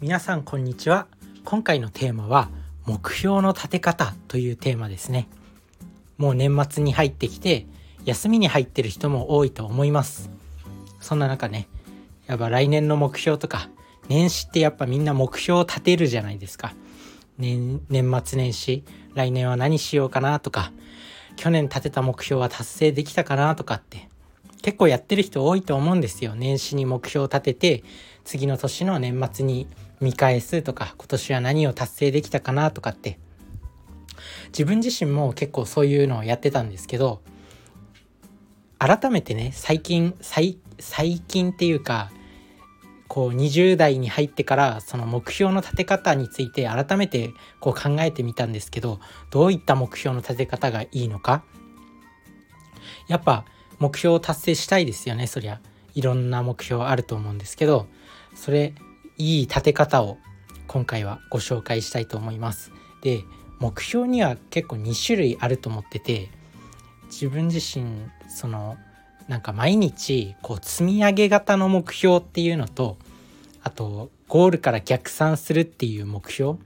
皆さんこんにちは。今回のテーマは目標の立て方というテーマですね。もう年末に入ってきて休みに入ってる人も多いと思います。そんな中ね、やっぱ来年の目標とか年始ってやっぱみんな目標を立てるじゃないですか。年末年始来年は何しようかなとか、去年立てた目標は達成できたかなとかって結構やってる人多いと思うんですよ。年始に目標を立てて次の年の年末に見返すとか、今年は何を達成できたかなとかって、自分自身も結構そういうのをやってたんですけど、改めてね、最近っていうかこう20代に入ってからその目標の立て方について改めてこう考えてみたんですけど、どういった目標の立て方がいいのか。やっぱ目標を達成したいですよね。そりゃいろんな目標あると思うんですけど、それいい立て方を今回はご紹介したいと思います。で、目標には結構2種類あると思ってて、自分自身そのなんか毎日こう積み上げ型の目標っていうのと、あとゴールから逆算するっていう目標、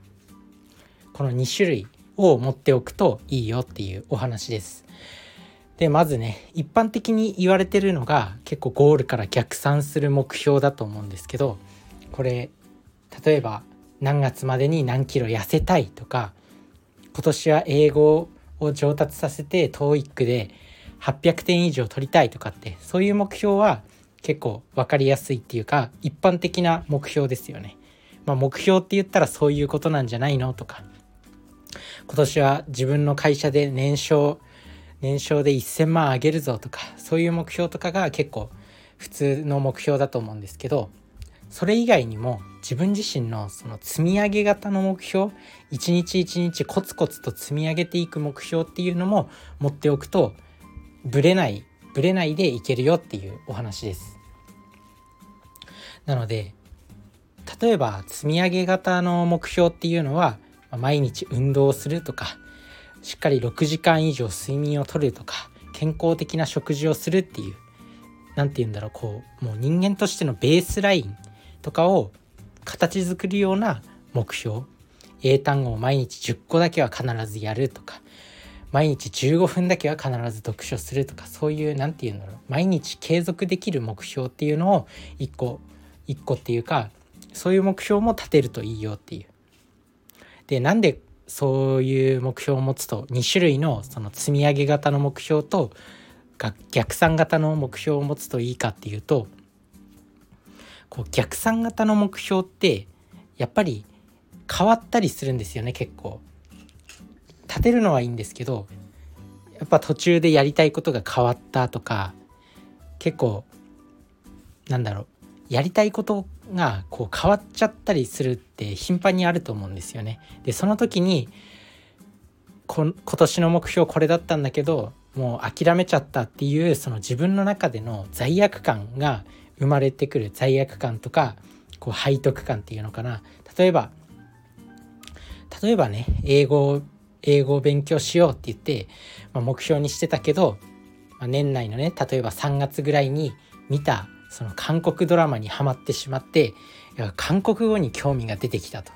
この2種類を持っておくといいよっていうお話です。で、まずね、一般的に言われてるのが結構ゴールから逆算する目標だと思うんですけど、これ例えば何月までに何キロ痩せたいとか、今年は英語を上達させて TOEIC で800点以上取りたいとかって、そういう目標は結構分かりやすいっていうか一般的な目標ですよね。まあ、目標って言ったらそういうことなんじゃないのとか、今年は自分の会社で年商で1000万上げるぞとか、そういう目標とかが結構普通の目標だと思うんですけど、それ以外にも自分自身のその積み上げ型の目標、一日一日コツコツと積み上げていく目標っていうのも持っておくとブレないでいけるよっていうお話です。なので、例えば積み上げ型の目標っていうのは毎日運動をするとか、しっかり6時間以上睡眠をとるとか、健康的な食事をするっていう、なんて言うんだろう、こうもう人間としてのベースラインとかを形作るような目標、英単語を毎日10個だけは必ずやるとか、毎日15分だけは必ず読書するとか、そういうなんて言うんだろう、毎日継続できる目標っていうのを一個っていうか、そういう目標も立てるといいよっていう。で、なんでそういう目標を持つと、2種類のその積み上げ型の目標と逆算型の目標を持つといいかっていうと、こう逆算型の目標ってやっぱり変わったりするんですよね。結構立てるのはいいんですけど、やっぱ途中でやりたいことが変わったとか、結構なんだろう、やりたいことがこう変わっちゃったりするって頻繁にあると思うんですよね。で、その時に今年の目標これだったんだけどもう諦めちゃったっていう、その自分の中での罪悪感が生まれてくる。罪悪感とかこう背徳感っていうのかな。例えばね、英語を勉強しようって言って、目標にしてたけど、年内のね、例えば3月ぐらいに見たその韓国ドラマにハマってしまって、韓国語に興味が出てきたと。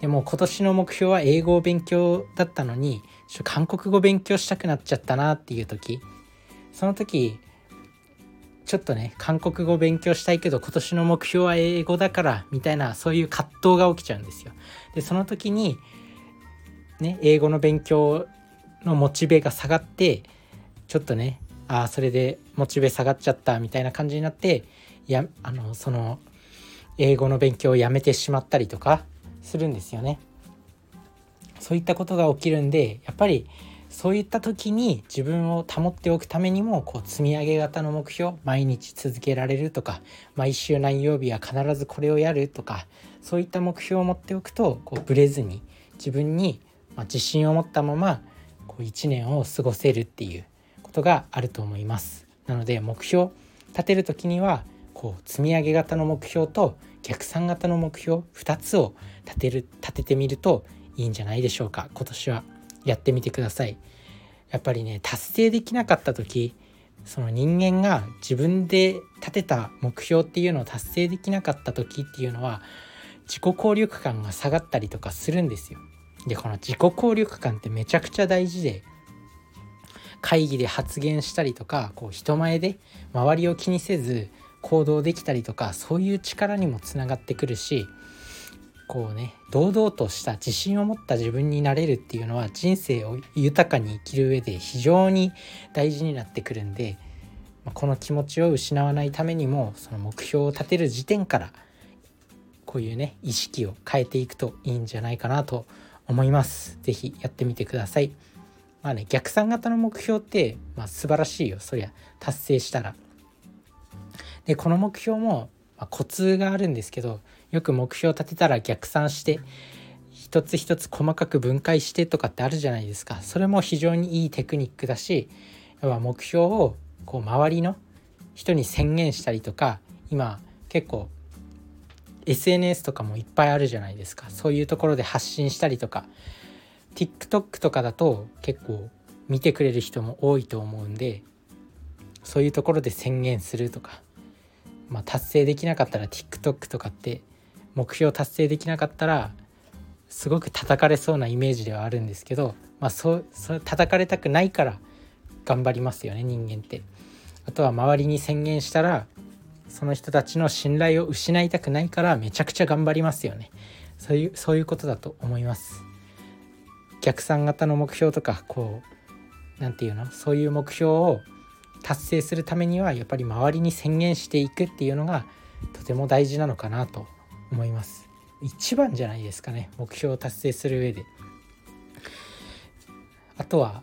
でも今年の目標は英語を勉強だったのに韓国語勉強したくなっちゃったなっていう時、その時ちょっとね、韓国語勉強したいけど今年の目標は英語だからみたいな、そういう葛藤が起きちゃうんですよ。で、その時にね、英語の勉強のモチベが下がって、ちょっとね、それでモチベ下がっちゃったみたいな感じになって、その英語の勉強をやめてしまったりとかするんですよね。そういったことが起きるんで、やっぱりそういった時に自分を保っておくためにも、こう積み上げ型の目標、毎日続けられるとか、毎週何曜日は必ずこれをやるとか、そういった目標を持っておくと、こうブレずに自分に自信を持ったままこう1年を過ごせるっていうことがあると思います。なので、目標立てる時にはこう積み上げ型の目標と逆算型の目標2つを立ててみるといいんじゃないでしょうか。今年はやってみてください。やっぱりね、達成できなかった時、その人間が自分で立てた目標っていうのを達成できなかった時っていうのは、自己効力感が下がったりとかするんですよ。で、この自己効力感ってめちゃくちゃ大事で、会議で発言したりとか、こう人前で周りを気にせず行動できたりとか、そういう力にもつながってくるし、こうね、堂々とした自信を持った自分になれるっていうのは、人生を豊かに生きる上で非常に大事になってくるんで、この気持ちを失わないためにも、その目標を立てる時点からこういうね、意識を変えていくといいんじゃないかなと思います。ぜひやってみてください。まあね、逆算型の目標って、素晴らしいよ、そりゃ達成したら。で、この目標も、コツがあるんですけど、よく目標を立てたら逆算して一つ一つ細かく分解してとかってあるじゃないですか。それも非常にいいテクニックだし、やっぱ目標をこう周りの人に宣言したりとか、今結構 SNS とかもいっぱいあるじゃないですか。そういうところで発信したりとか、TikTok とかだと結構見てくれる人も多いと思うんで、そういうところで宣言するとか、達成できなかったら TikTok とかって、目標達成できなかったらすごく叩かれそうなイメージではあるんですけど、そう叩かれたくないから頑張りますよね、人間って。あとは周りに宣言したら、その人たちの信頼を失いたくないからめちゃくちゃ頑張りますよね。そういうことだと思います。逆算型の目標とか、そういう目標を達成するためには、やっぱり周りに宣言していくっていうのがとても大事なのかなと思います。一番じゃないですかね、目標を達成する上で。あとは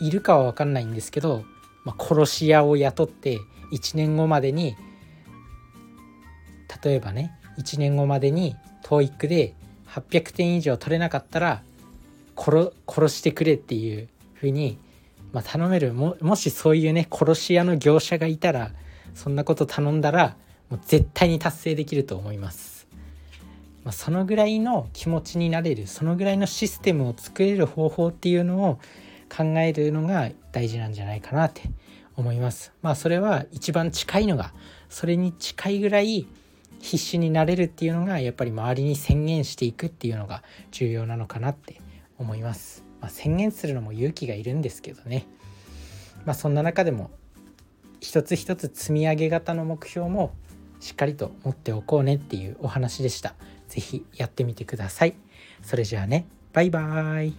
いるかは分かんないんですけど、殺し屋を雇って1年後までに、例えばね、1年後までに TOEIC で800点以上取れなかったら 殺してくれっていう風に頼める。 もしそういうね、殺し屋の業者がいたら、そんなこと頼んだらもう絶対に達成できると思います。そのぐらいの気持ちになれる、そのぐらいのシステムを作れる方法っていうのを考えるのが大事なんじゃないかなって思います。それは一番近いのが、それに近いぐらい必死になれるっていうのが、やっぱり周りに宣言していくっていうのが重要なのかなって思います。宣言するのも勇気がいるんですけどね。そんな中でも一つ一つ積み上げ型の目標もしっかりと持っておこうねっていうお話でした。ぜひやってみてください。それじゃあね、バイバイ。